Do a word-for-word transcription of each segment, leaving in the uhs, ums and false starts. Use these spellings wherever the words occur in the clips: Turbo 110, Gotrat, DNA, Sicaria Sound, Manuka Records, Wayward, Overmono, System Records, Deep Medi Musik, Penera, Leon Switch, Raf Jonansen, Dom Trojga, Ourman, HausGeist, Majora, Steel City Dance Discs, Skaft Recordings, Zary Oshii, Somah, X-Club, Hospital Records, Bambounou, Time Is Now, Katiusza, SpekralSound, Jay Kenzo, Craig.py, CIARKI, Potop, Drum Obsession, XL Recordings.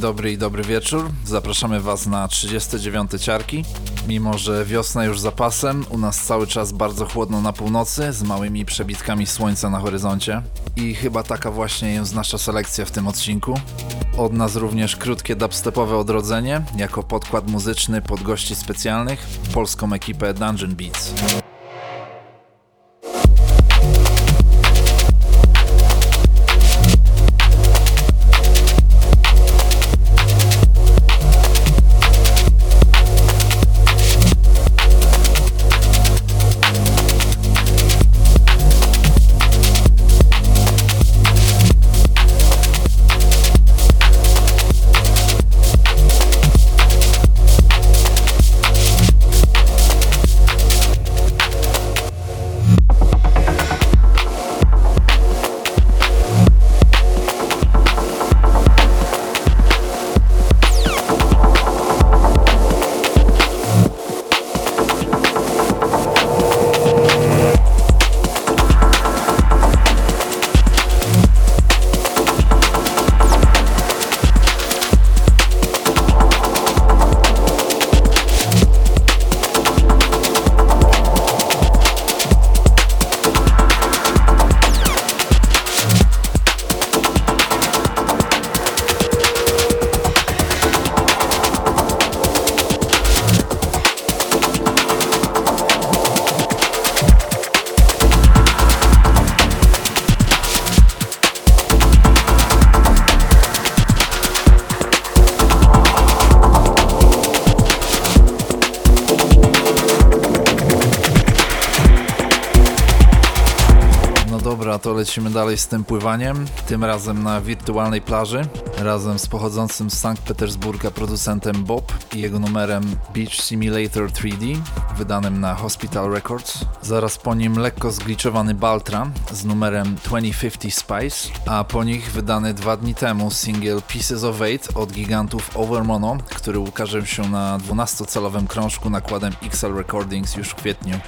Dobry i dobry wieczór. Zapraszamy Was na trzydzieste dziewiąte ciarki. Mimo że wiosna już za pasem, u nas cały czas bardzo chłodno na północy, z małymi przebitkami słońca na horyzoncie. I chyba taka właśnie jest nasza selekcja w tym odcinku. Od nas również krótkie dubstepowe odrodzenie, jako podkład muzyczny pod gości specjalnych, polską ekipę Dungeon Beats. Dobra, to lecimy dalej z tym pływaniem, tym razem na wirtualnej plaży, razem z pochodzącym z Sankt Petersburga producentem Bob i jego numerem Beach Simulator trzy D, wydanym na Hospital Records. Zaraz po nim lekko zgliczowany Baltra z numerem dwa tysiące pięćdziesiąt Spice, a po nich wydany dwa dni temu singiel Pieces of Eight od gigantów Overmono, który ukaże się na dwunastocalowym krążku nakładem X L Recordings już w kwietniu.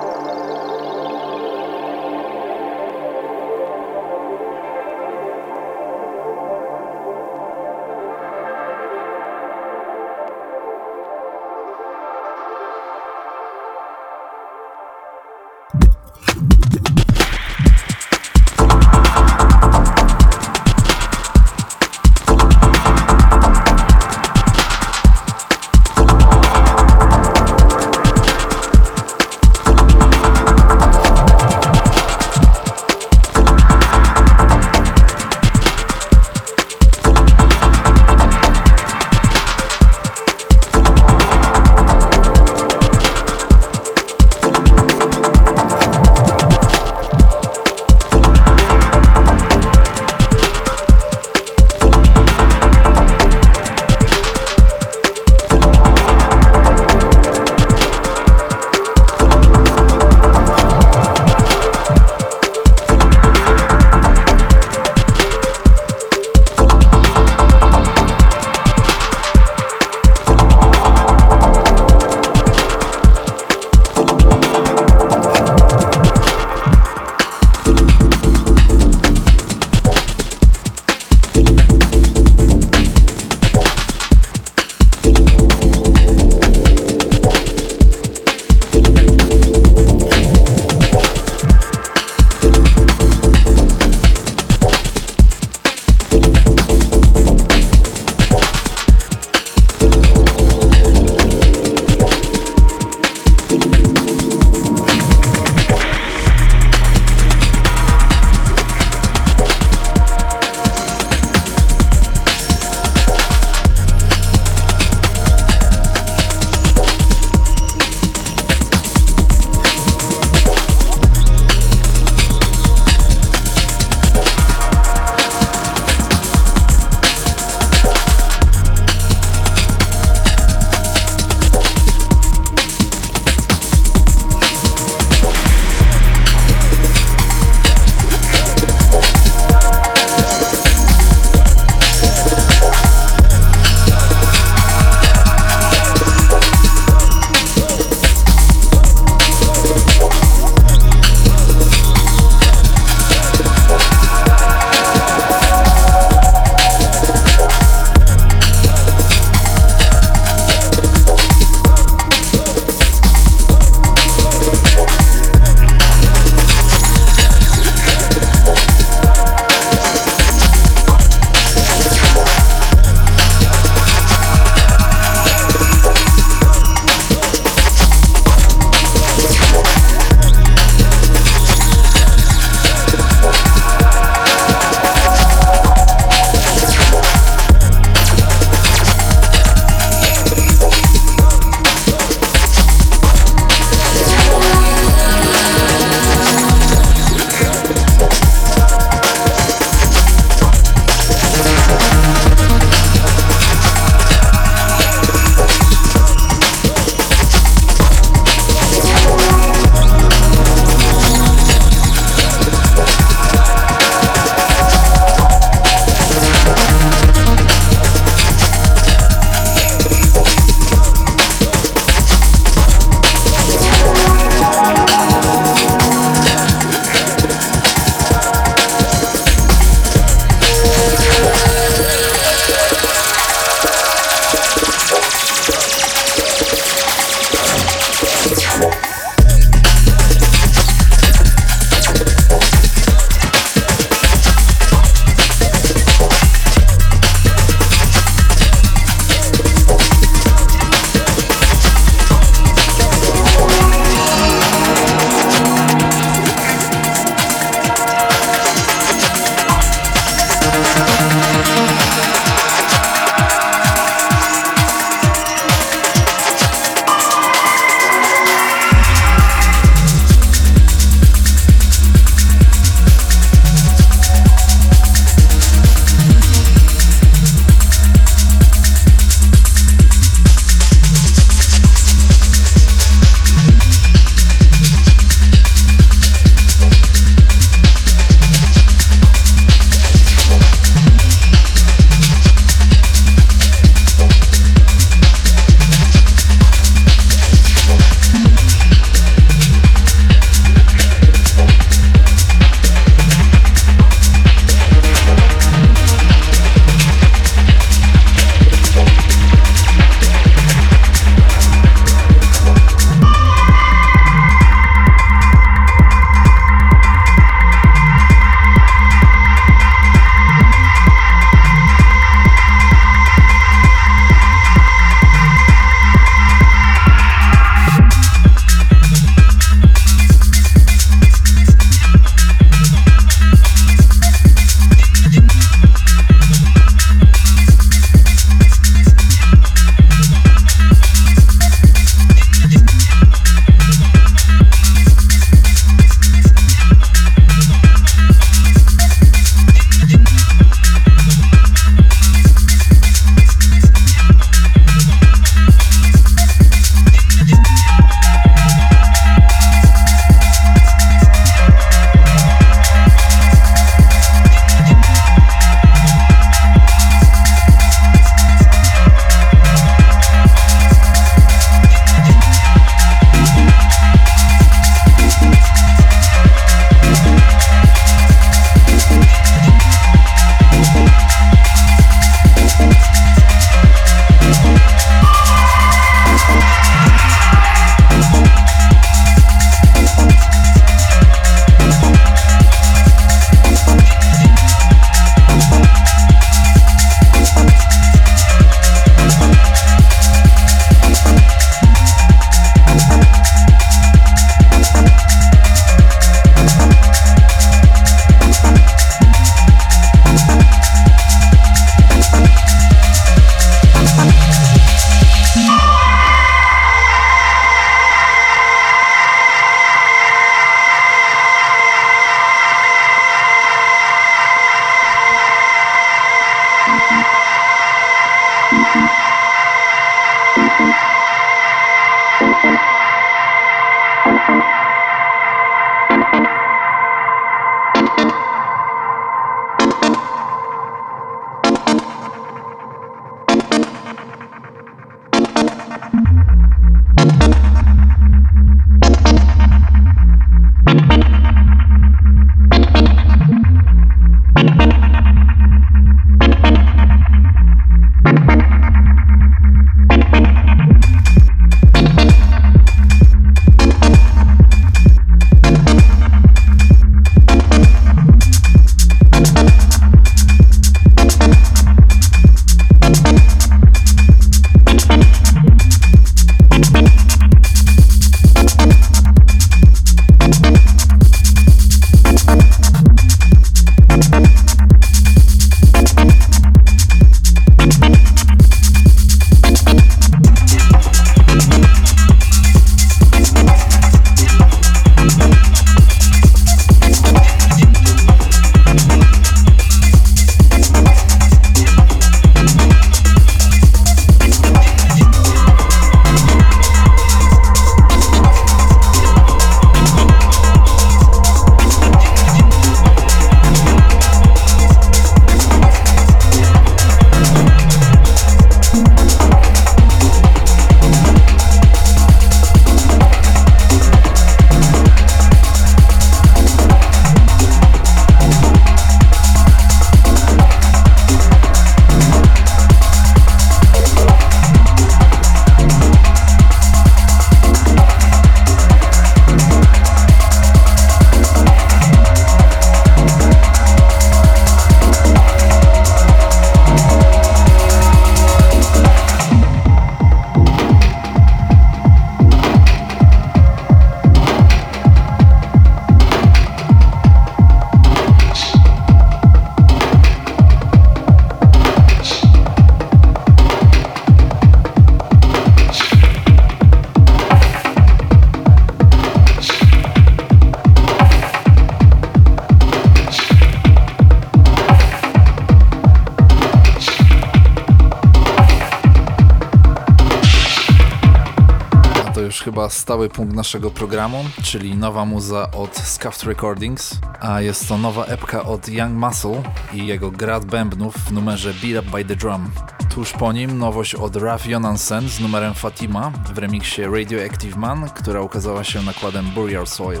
chyba stały punkt naszego programu, czyli nowa muza od Skaft Recordings, a jest to nowa epka od Young Muscle i jego grad bębnów w numerze Beat Up By The Drum. Tuż po nim nowość od Raf Jonansen z numerem Fatima w remiksie Radioactive Man, która ukazała się nakładem Burial Soil.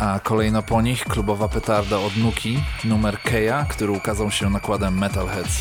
A kolejno po nich klubowa petarda od Nuki, numer Keja, który ukazał się nakładem Metalheadz.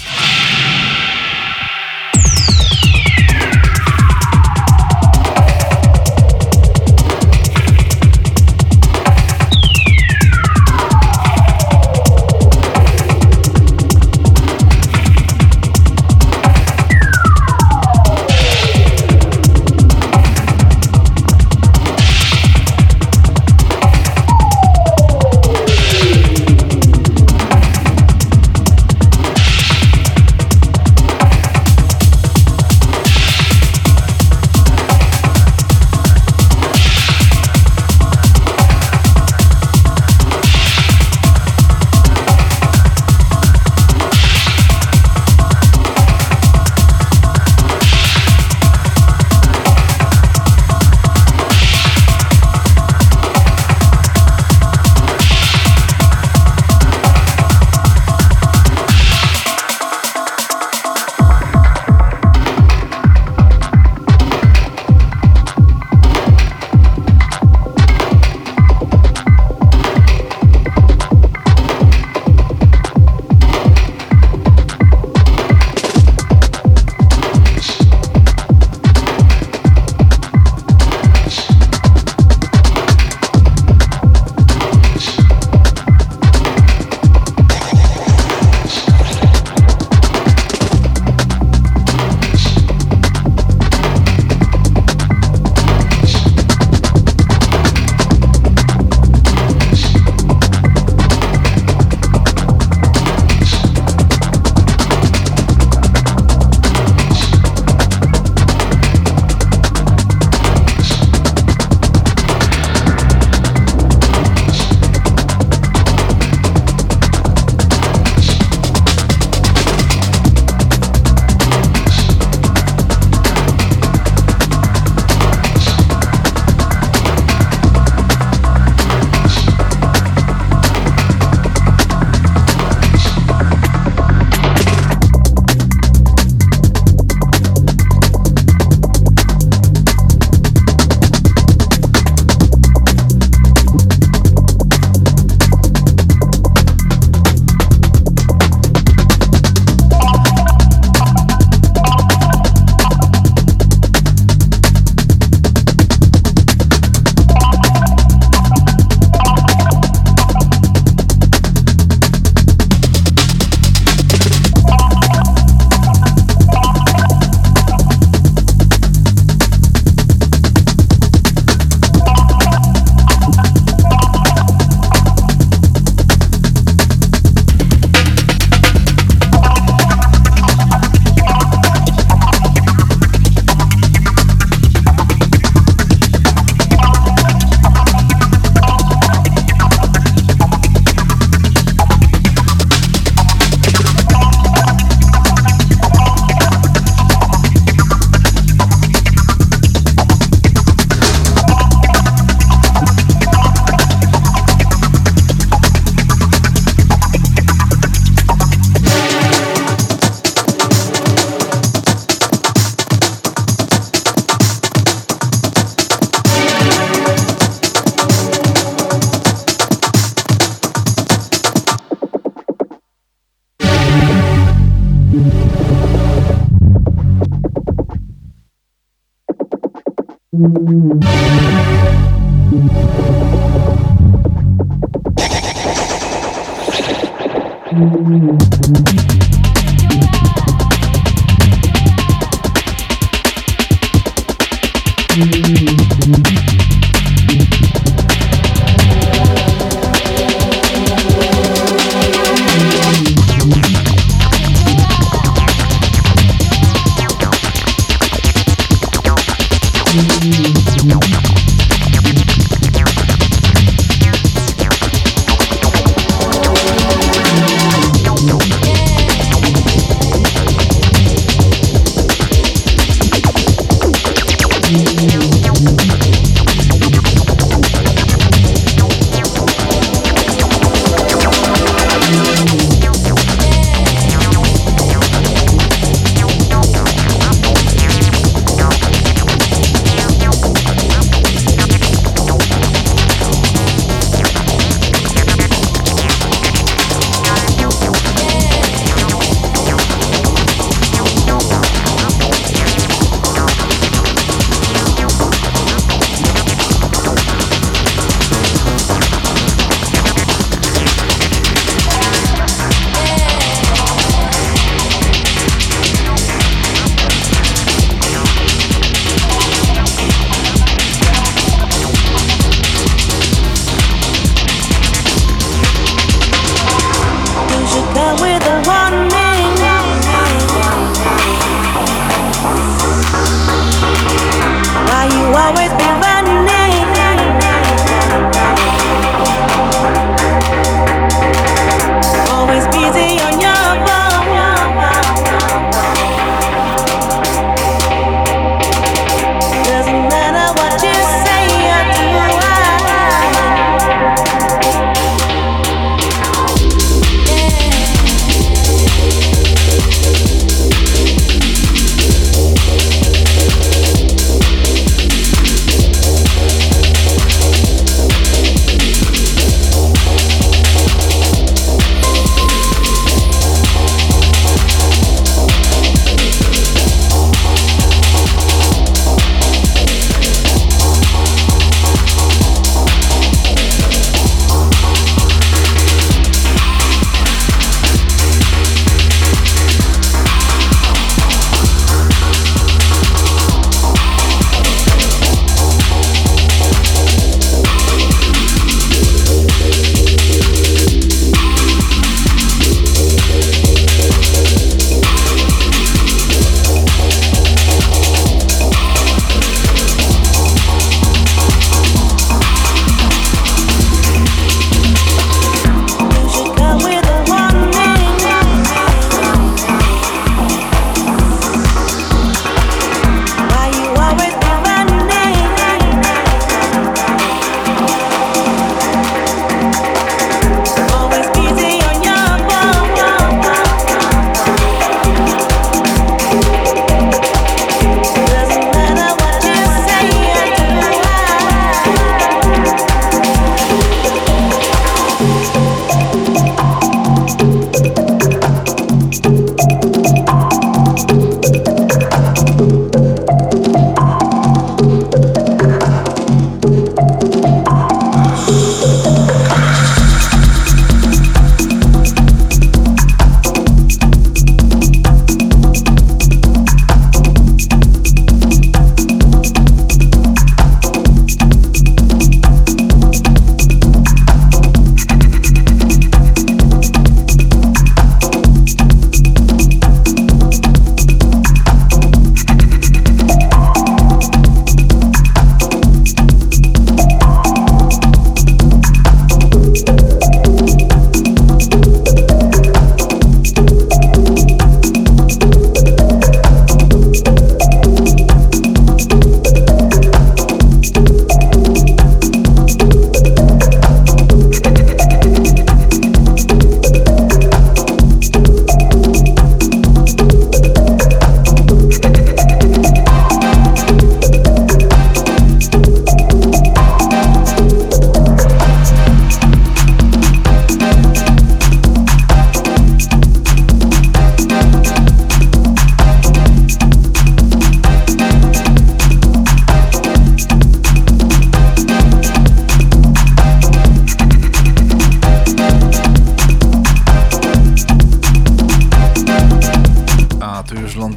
We'll be right back.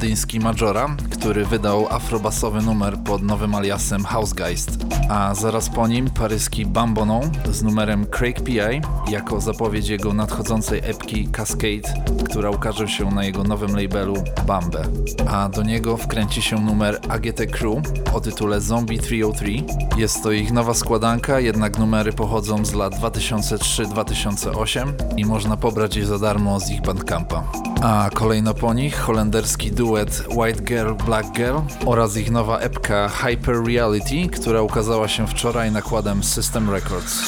londyński Majora, który wydał afrobasowy numer pod nowym aliasem HausGeist, a zaraz po nim paryski Bambounou z numerem Craig.py jako zapowiedź jego nadchodzącej epki Cascade, która ukaże się na jego nowym labelu Bambe. A do niego wkręci się numer Agt Rave Cru o tytule Zombie trzysta trzy. Jest to ich nowa składanka, jednak numery pochodzą z lat dwa tysiące trzy do dwa tysiące osiem i można pobrać je za darmo z ich Bandcampa. A kolejno po nich holenderski duet White Girl, Black Girl oraz ich nowa epka Hyper Reality, która ukazała się wczoraj nakładem System Records.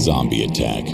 Zombie Attack.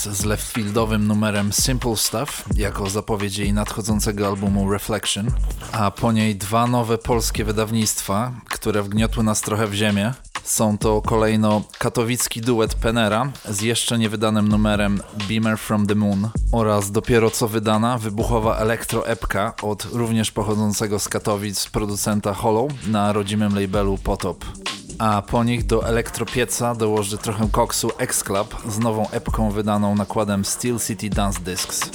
Z leftfieldowym numerem Simple Stuff jako zapowiedź jej nadchodzącego albumu Reflection, a po niej dwa nowe polskie wydawnictwa, które wgniotły nas trochę w ziemię. Są to kolejno katowicki duet Penera z jeszcze niewydanym numerem Beamer from the Moon oraz dopiero co wydana wybuchowa elektroepka od również pochodzącego z Katowic producenta Holoe na rodzimym labelu Potop. A po nich do elektropieca dołoży trochę koksu X-Club z nową epką wydaną nakładem Steel City Dance Discs.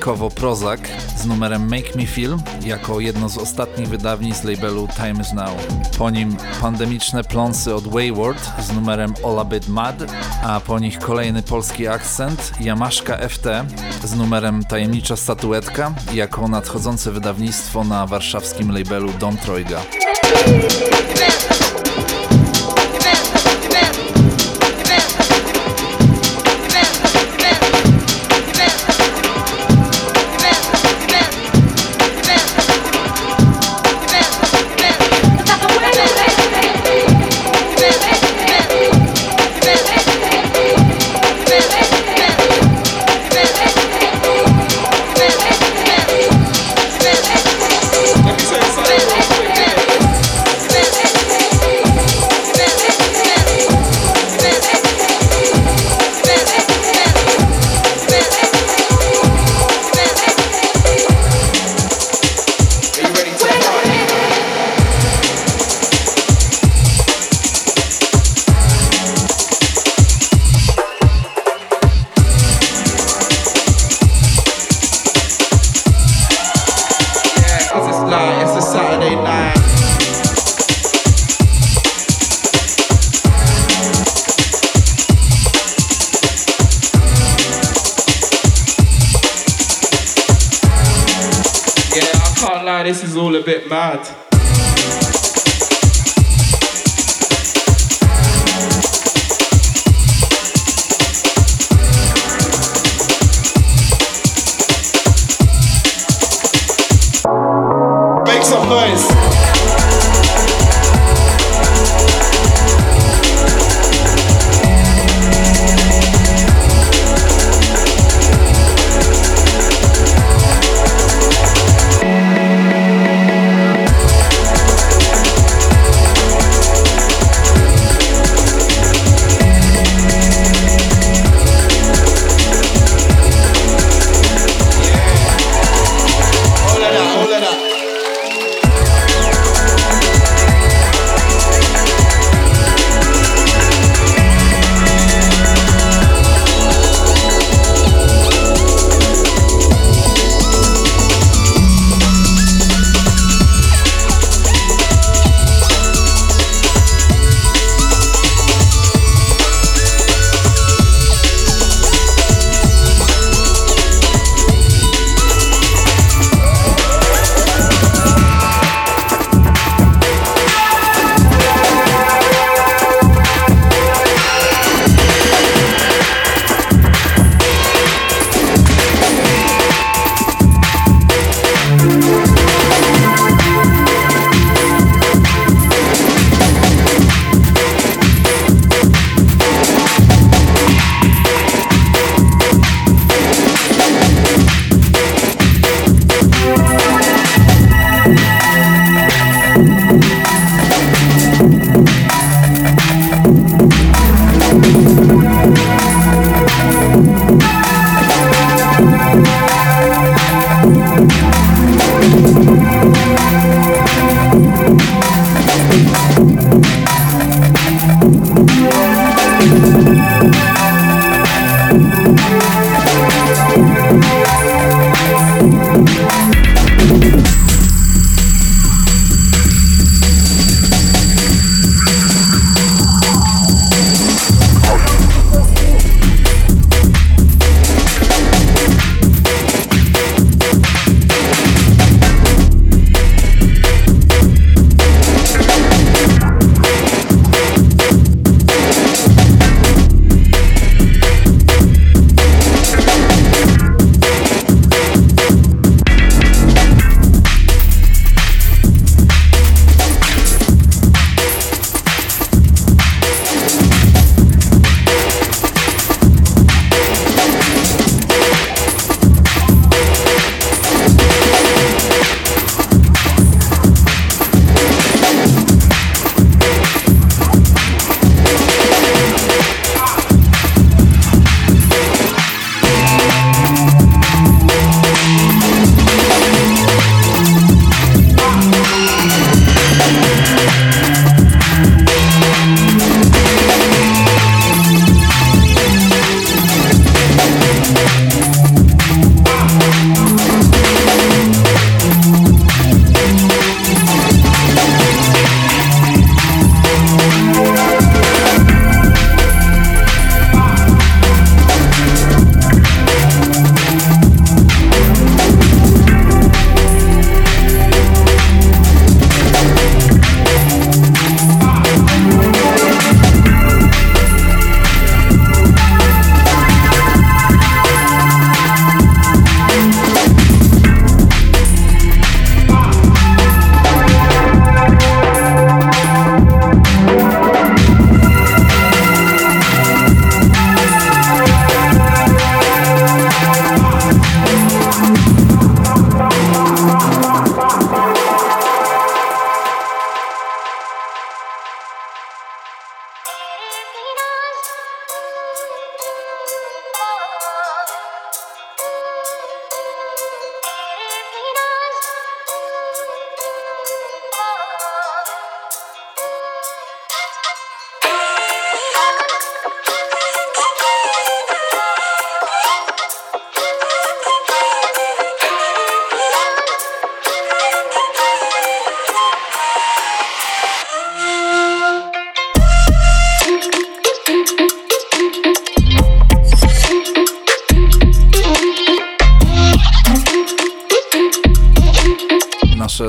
Dotykowo Prozak z numerem Make Me Feel jako jedno z ostatnich wydawnictw labelu Time Is Now. Po nim pandemiczne pląsy od Wayward z numerem All A Bit Mad, a po nich kolejny polski akcent Jamaszka F T z numerem Tajemnicza Statuetka jako nadchodzące wydawnictwo na warszawskim labelu Dom Trojga.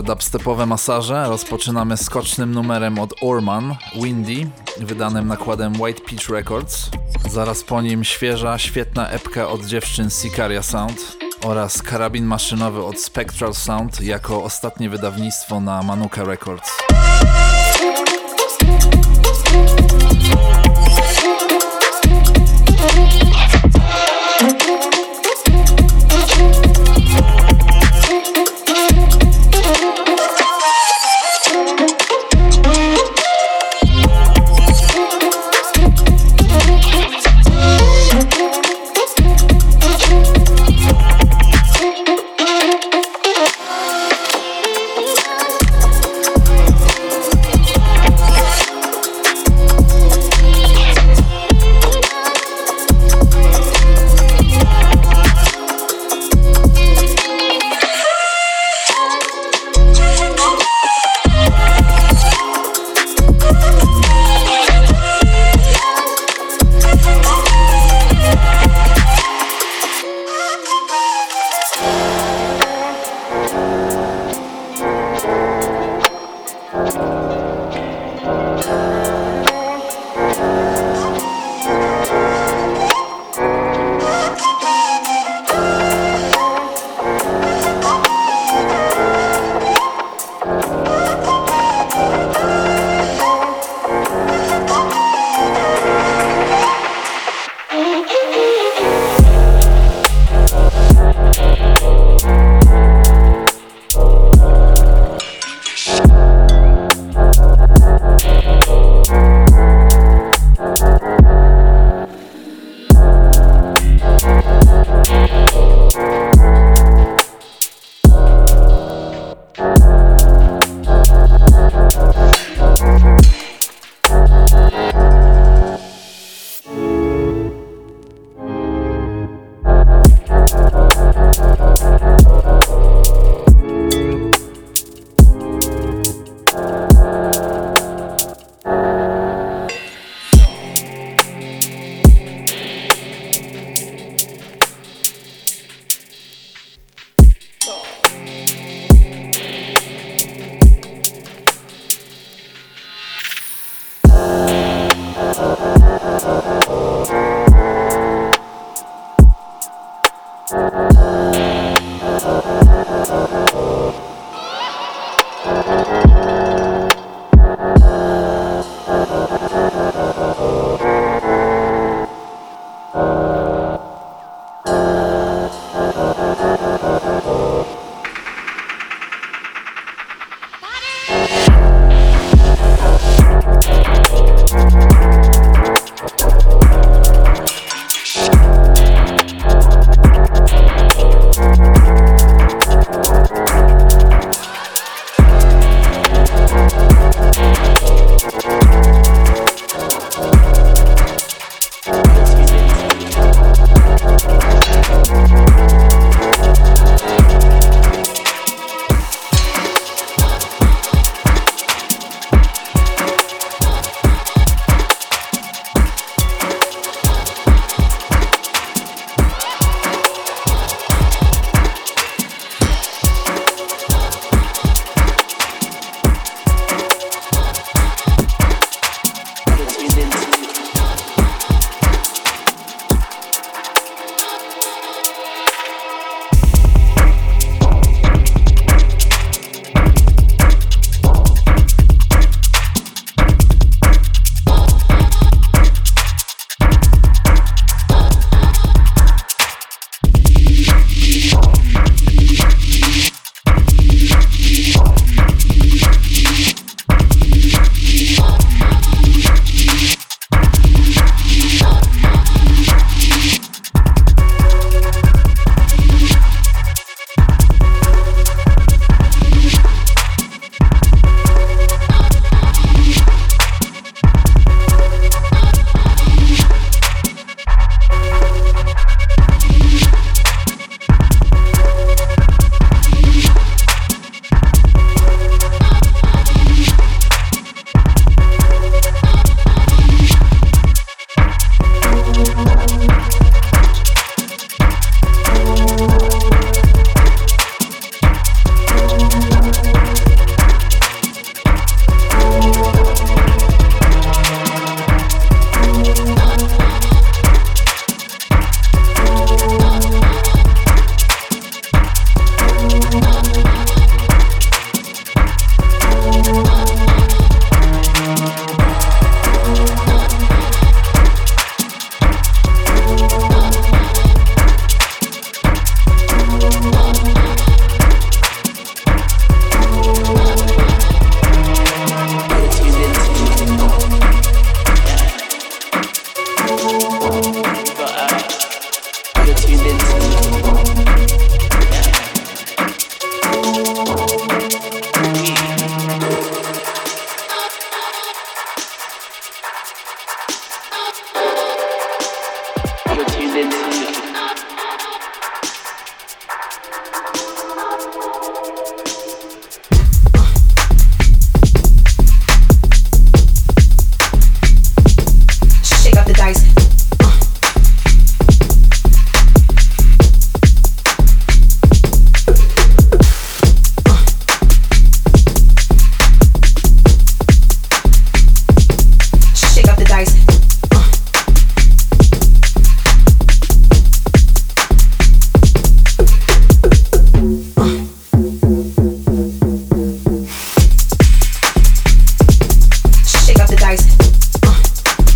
dubstepowe masaże. Rozpoczynamy skocznym numerem od Ourman, Windy, wydanym nakładem White Peach Records. Zaraz po nim świeża, świetna epka od dziewczyn Sicaria Sound oraz karabin maszynowy od Spectral Sound jako ostatnie wydawnictwo na Manuka Records.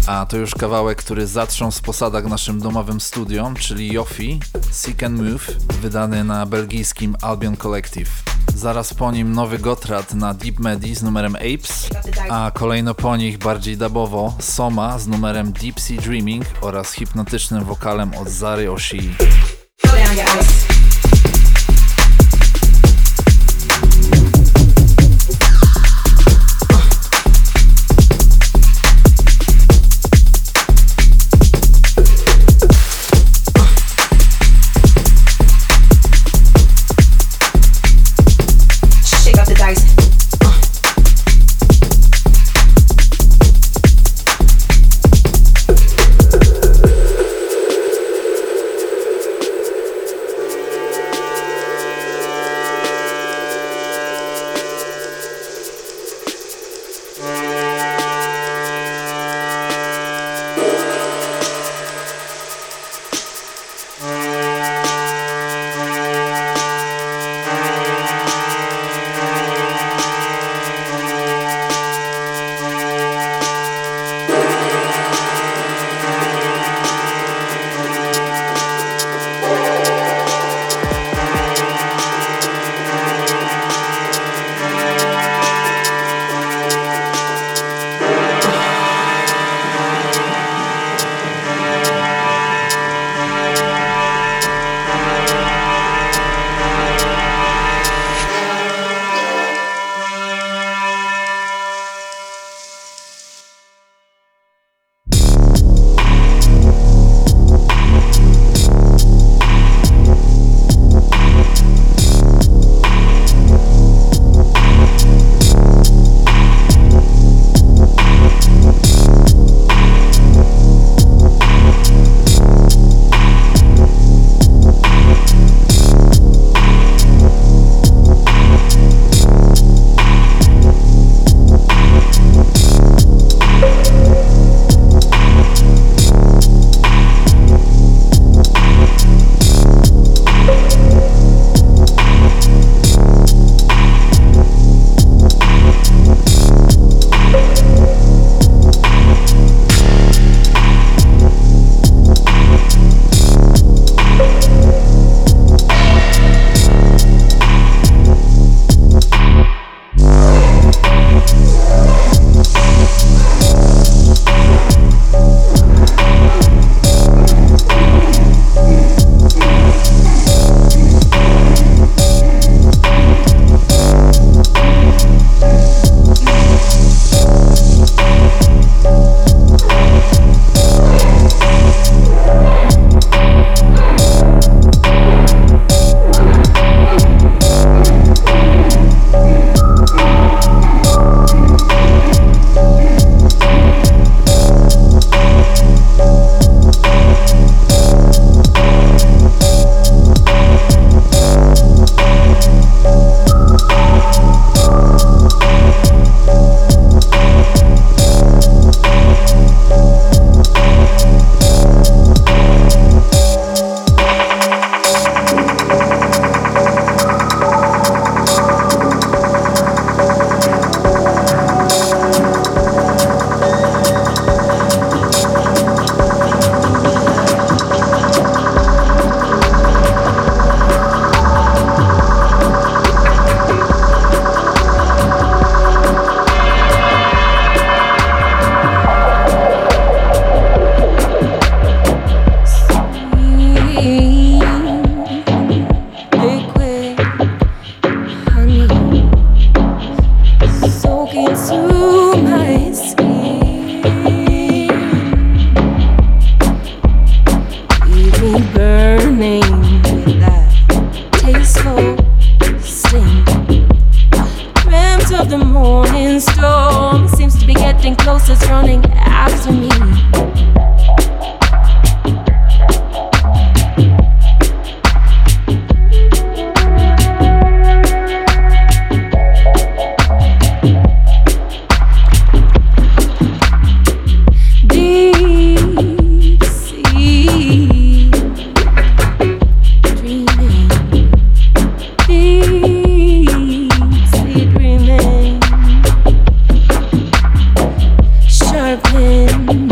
A to już kawałek, który zatrzął z posadak naszym domowym studiom, czyli Yofi, Sick and Move, wydany na belgijskim Albion Collective. Zaraz po nim nowy Gotrat na Deep Medi z numerem Apes, a kolejno po nich bardziej dubowo Soma z numerem Deep Sea Dreaming oraz hipnotycznym wokalem od Zary Oshii.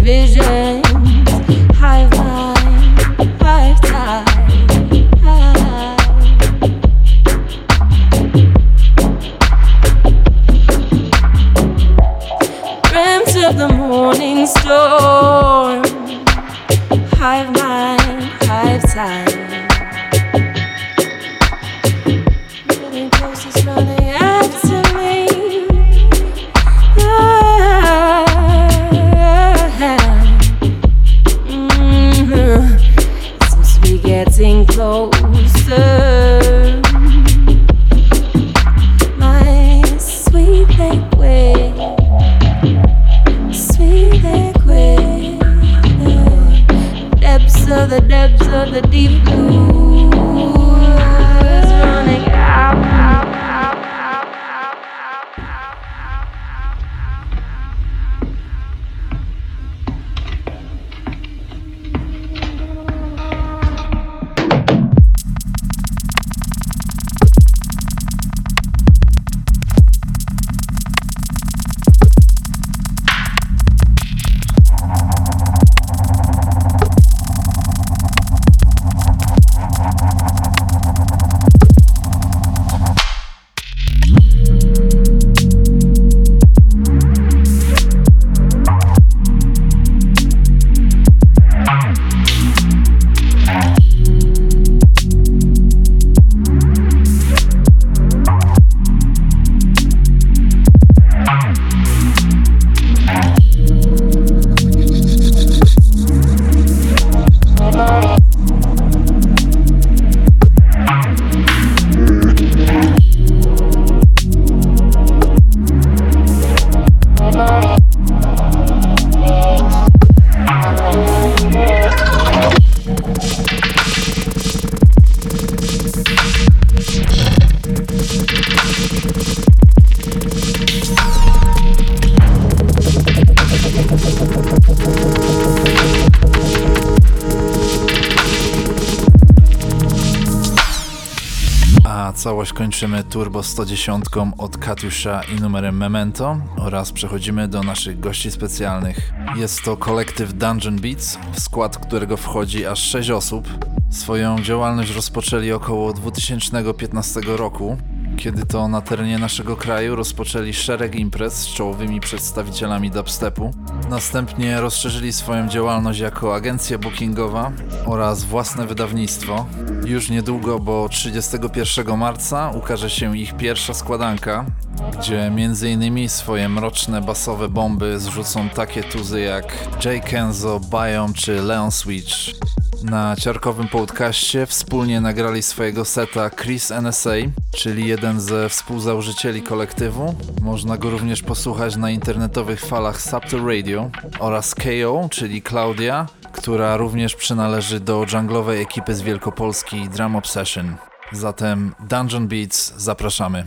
Vision. of the morning storm. Hive mind, hive time. Getting close is running after me. Yeah. Mm-hmm. Seems to be getting closer. Of the depths of the deep blue is running out, out, out, out, out, out, Kończymy Turbo sto dziesięć od Katiusza i numerem Memento oraz przechodzimy do naszych gości specjalnych. Jest to kolektyw Dungeon Beats, w skład którego wchodzi aż sześć osób. Swoją działalność rozpoczęli około dwa tysiące piętnastego roku, kiedy to na terenie naszego kraju rozpoczęli szereg imprez z czołowymi przedstawicielami dubstepu. Następnie rozszerzyli swoją działalność jako agencja bookingowa oraz własne wydawnictwo. Już niedługo, bo trzydziestego pierwszego marca ukaże się ich pierwsza składanka, gdzie między innymi swoje mroczne basowe bomby zrzucą takie tuzy jak Jay Kenzo, Biome czy Leon Switch. Na ciarkowym podcaście wspólnie nagrali swojego seta Chris N S A, czyli jeden ze współzałożycieli kolektywu. Można go również posłuchać na internetowych falach Subtle Radio oraz K O, czyli Claudia, która również przynależy do junglowej ekipy z Wielkopolski Drum Obsession. Zatem Dungeon Beats, zapraszamy.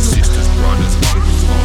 Sisters, brothers, uncles,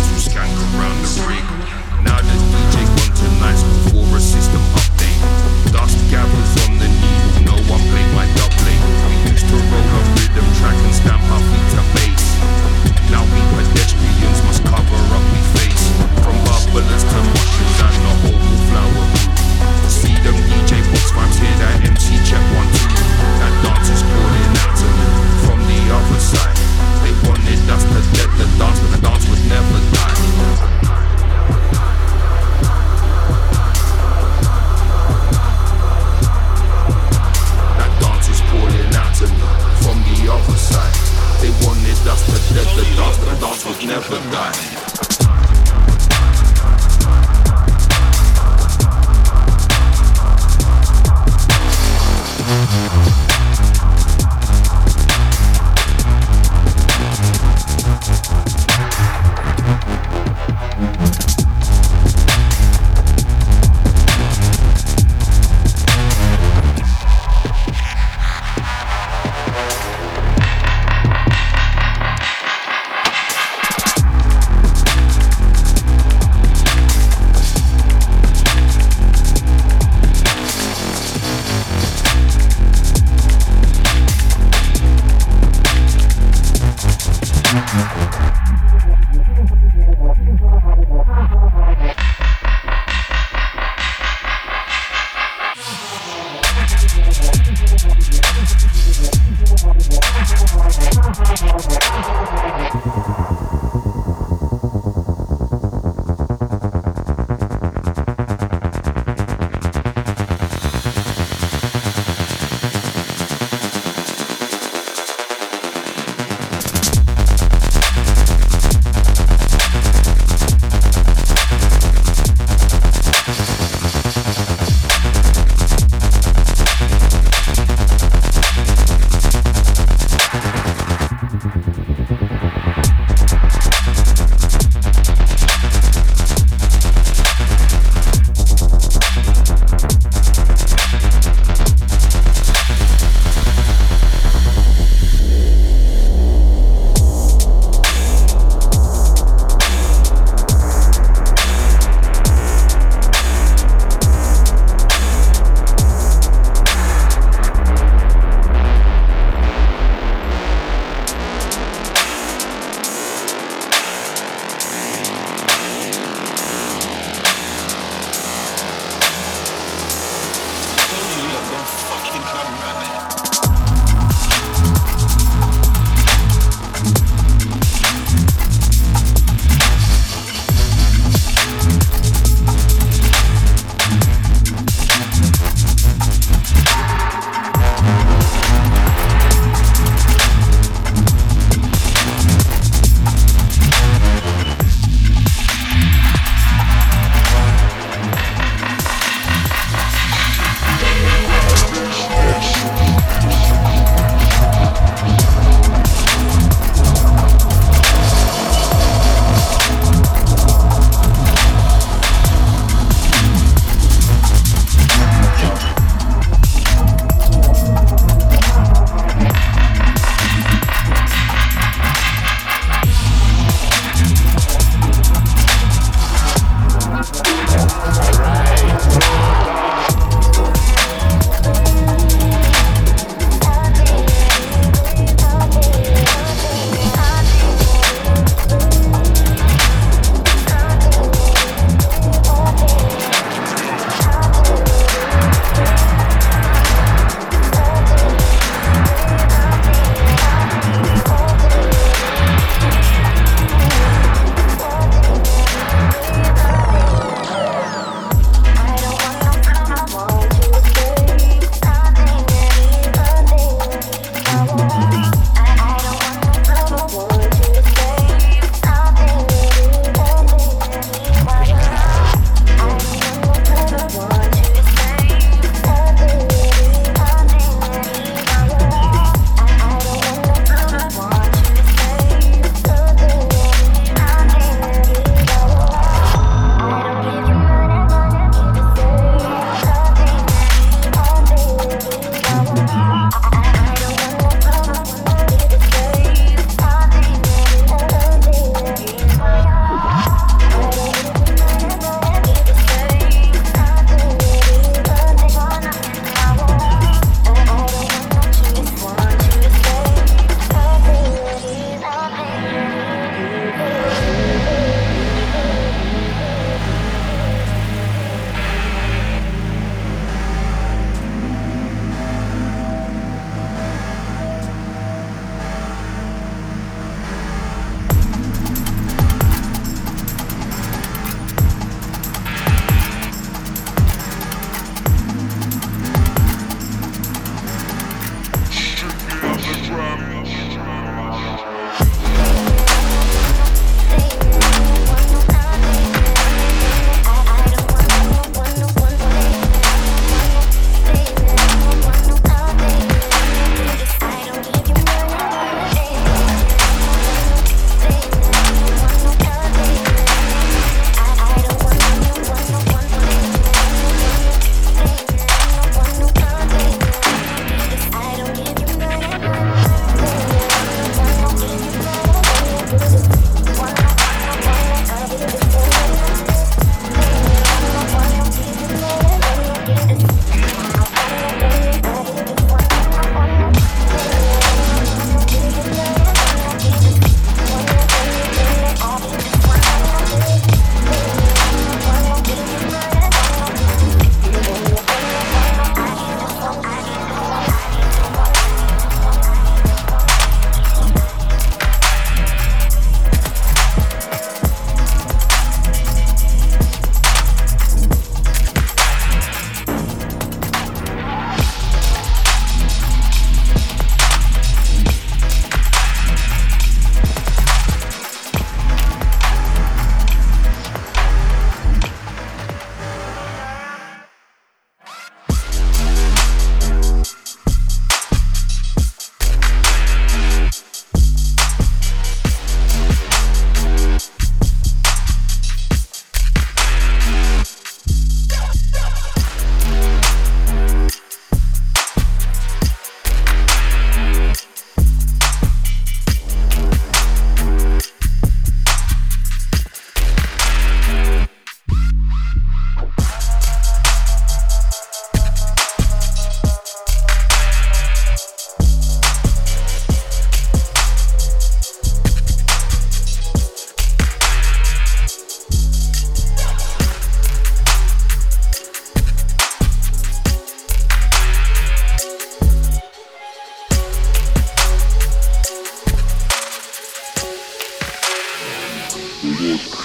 Thank you.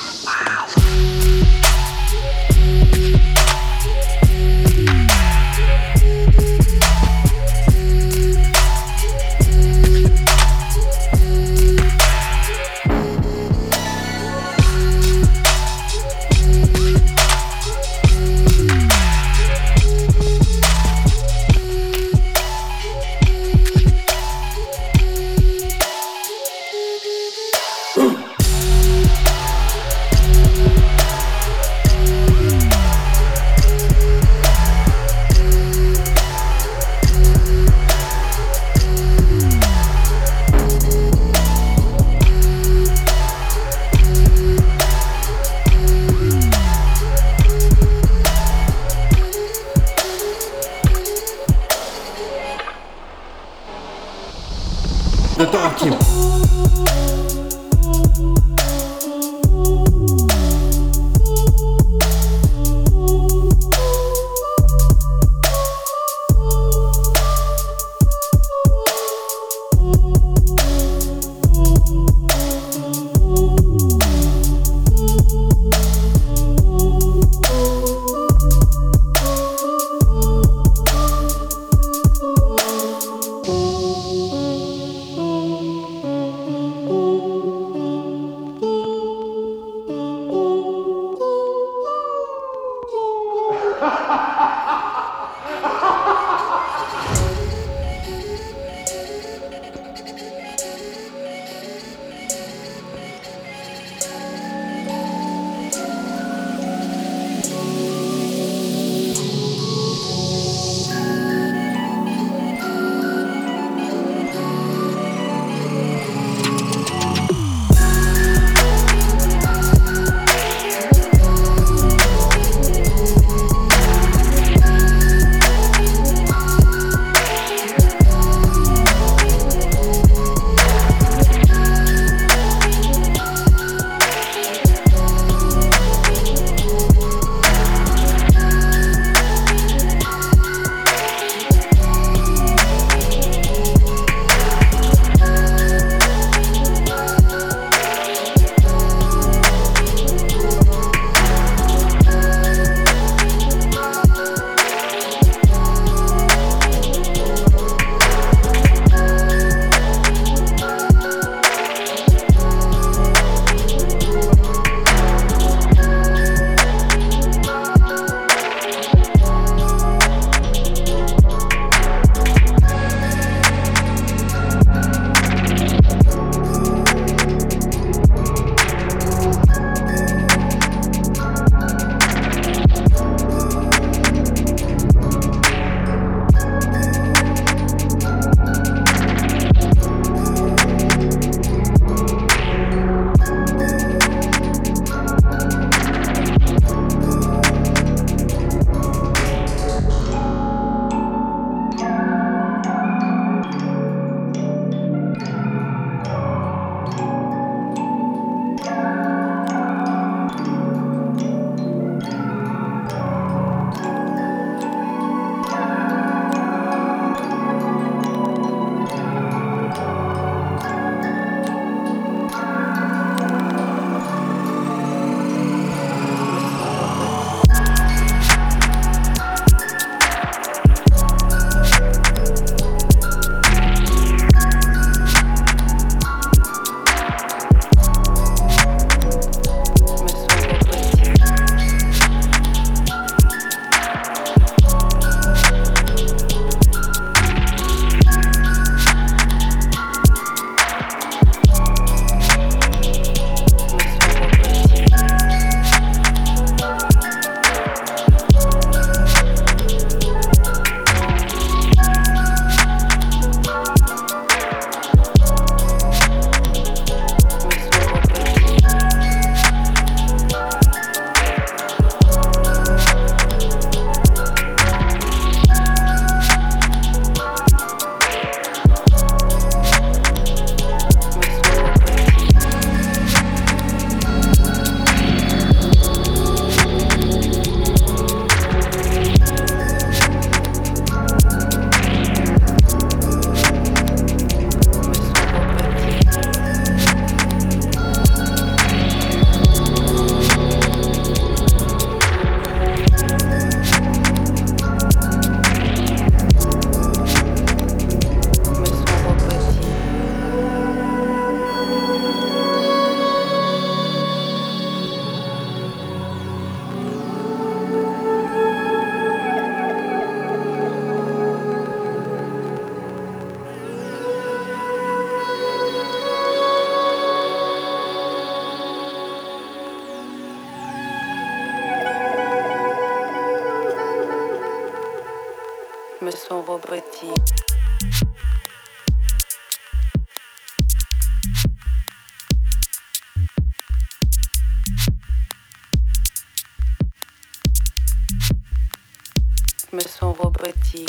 petit. Me sont repetis.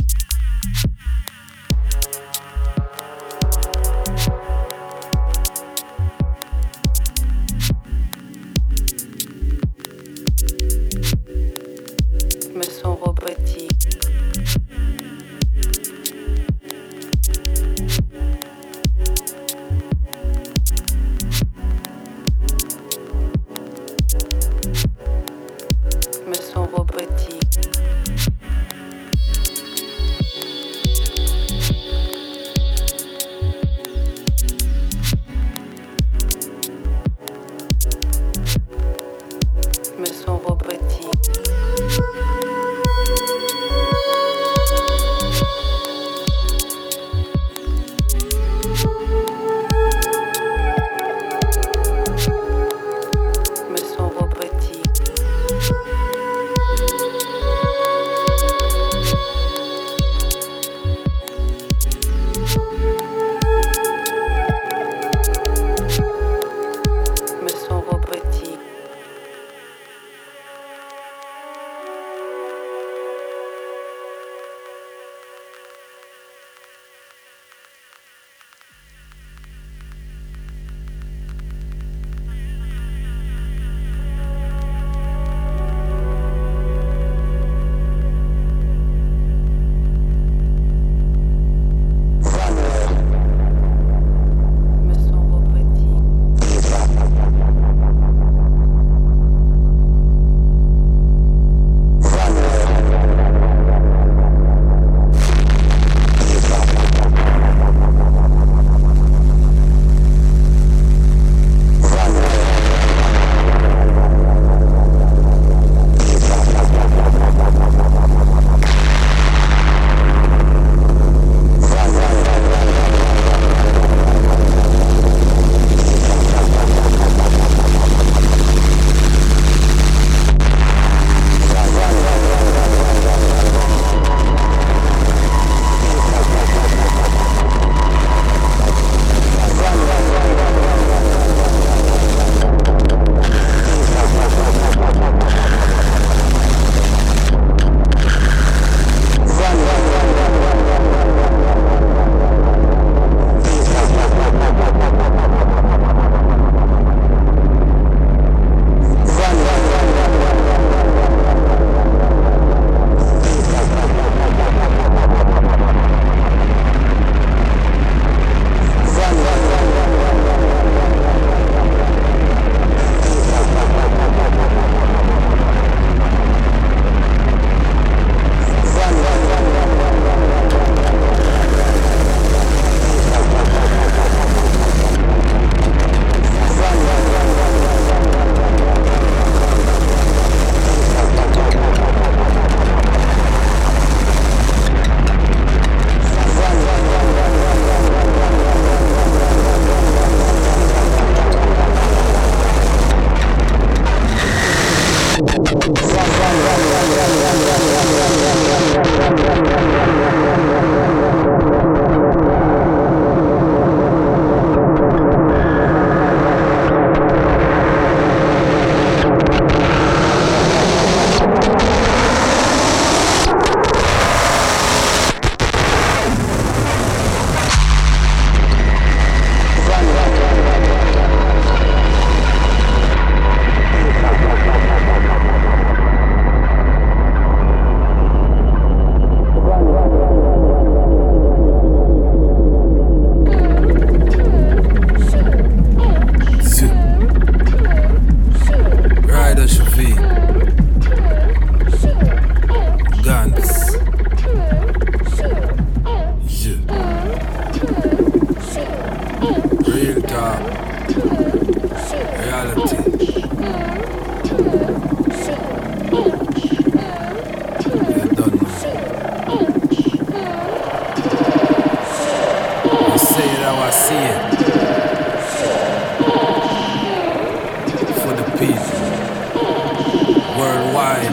Worldwide,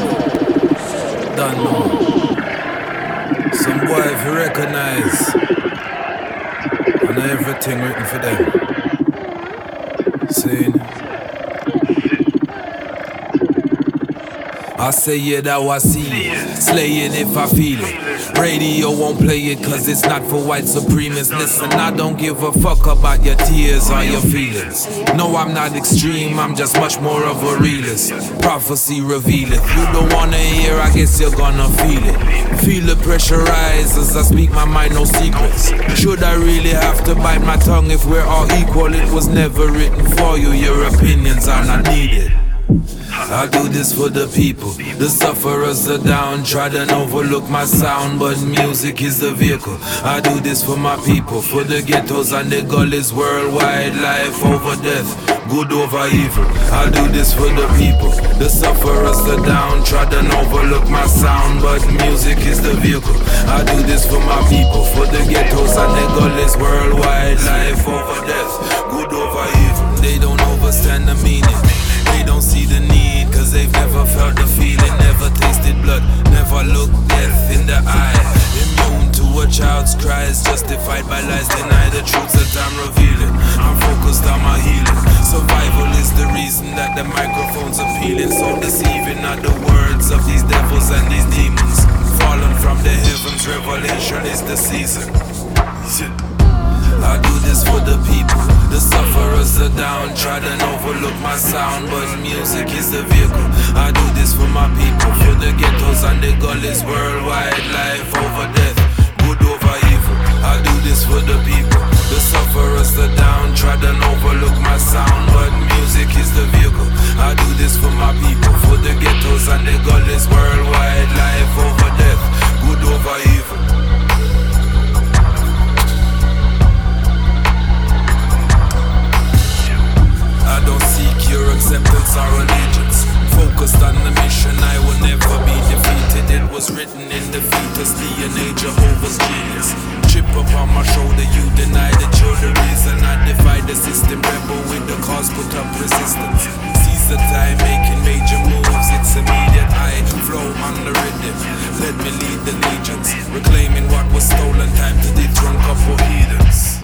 done now. Some boy if you recognize. I know everything written for them. Soon. I say it how I see it, slay it if I feel it. Radio won't play it cause it's not for white supremacists. Listen, I don't give a fuck about your tears or your feelings. No, I'm not extreme, I'm just much more of a realist. Prophecy reveal it. You don't wanna hear, I guess you're gonna feel it. Feel the pressure rise as I speak my mind, no secrets. Should I really have to bite my tongue if we're all equal? It was never written for you, your opinions are not needed. I do this for the people, the sufferers are down. Tried and overlook my sound, but music is the vehicle. I do this for my people, for the ghettos and the gullies. Worldwide, life over death, good over evil. I do this for the people, the sufferers are down. Tried and overlook my sound, but music is the vehicle. I do this for my people, for the ghettos and the gullies. Worldwide, life over death, good over evil. They don't understand the meaning, don't see the need, cause they've never felt the feeling, never tasted blood, never looked death in the eye. Immune to a child's cries, justified by lies, deny the truths that I'm revealing. I'm focused on my healing, survival is the reason that the microphone's appealing. So deceiving are the words of these devils and these demons, fallen from the heavens, revelation is the season. I do this for the people, the sufferers are down. Tried and overlook my sound, but music is the vehicle. I do this for my people, for the ghettos and the gullies. Worldwide, life over death, good over evil. I do this for the people, the sufferers are down. Tried and overlook my sound, but music is the vehicle. I do this for my people, for the ghettos and the gullies. Worldwide, life over death, good over evil. I don't seek your acceptance or allegiance, focused on the mission, I will never be defeated. It was written in the fetus, D N A, Jehovah's genius. Chip upon my shoulder, you deny that you're the reason. I defy the system, rebel with the cause, put up resistance. Seize the time, making major moves, it's immediate. I flow on the rhythm, let me lead the legions, reclaiming what was stolen, time to dethrone couple heathens.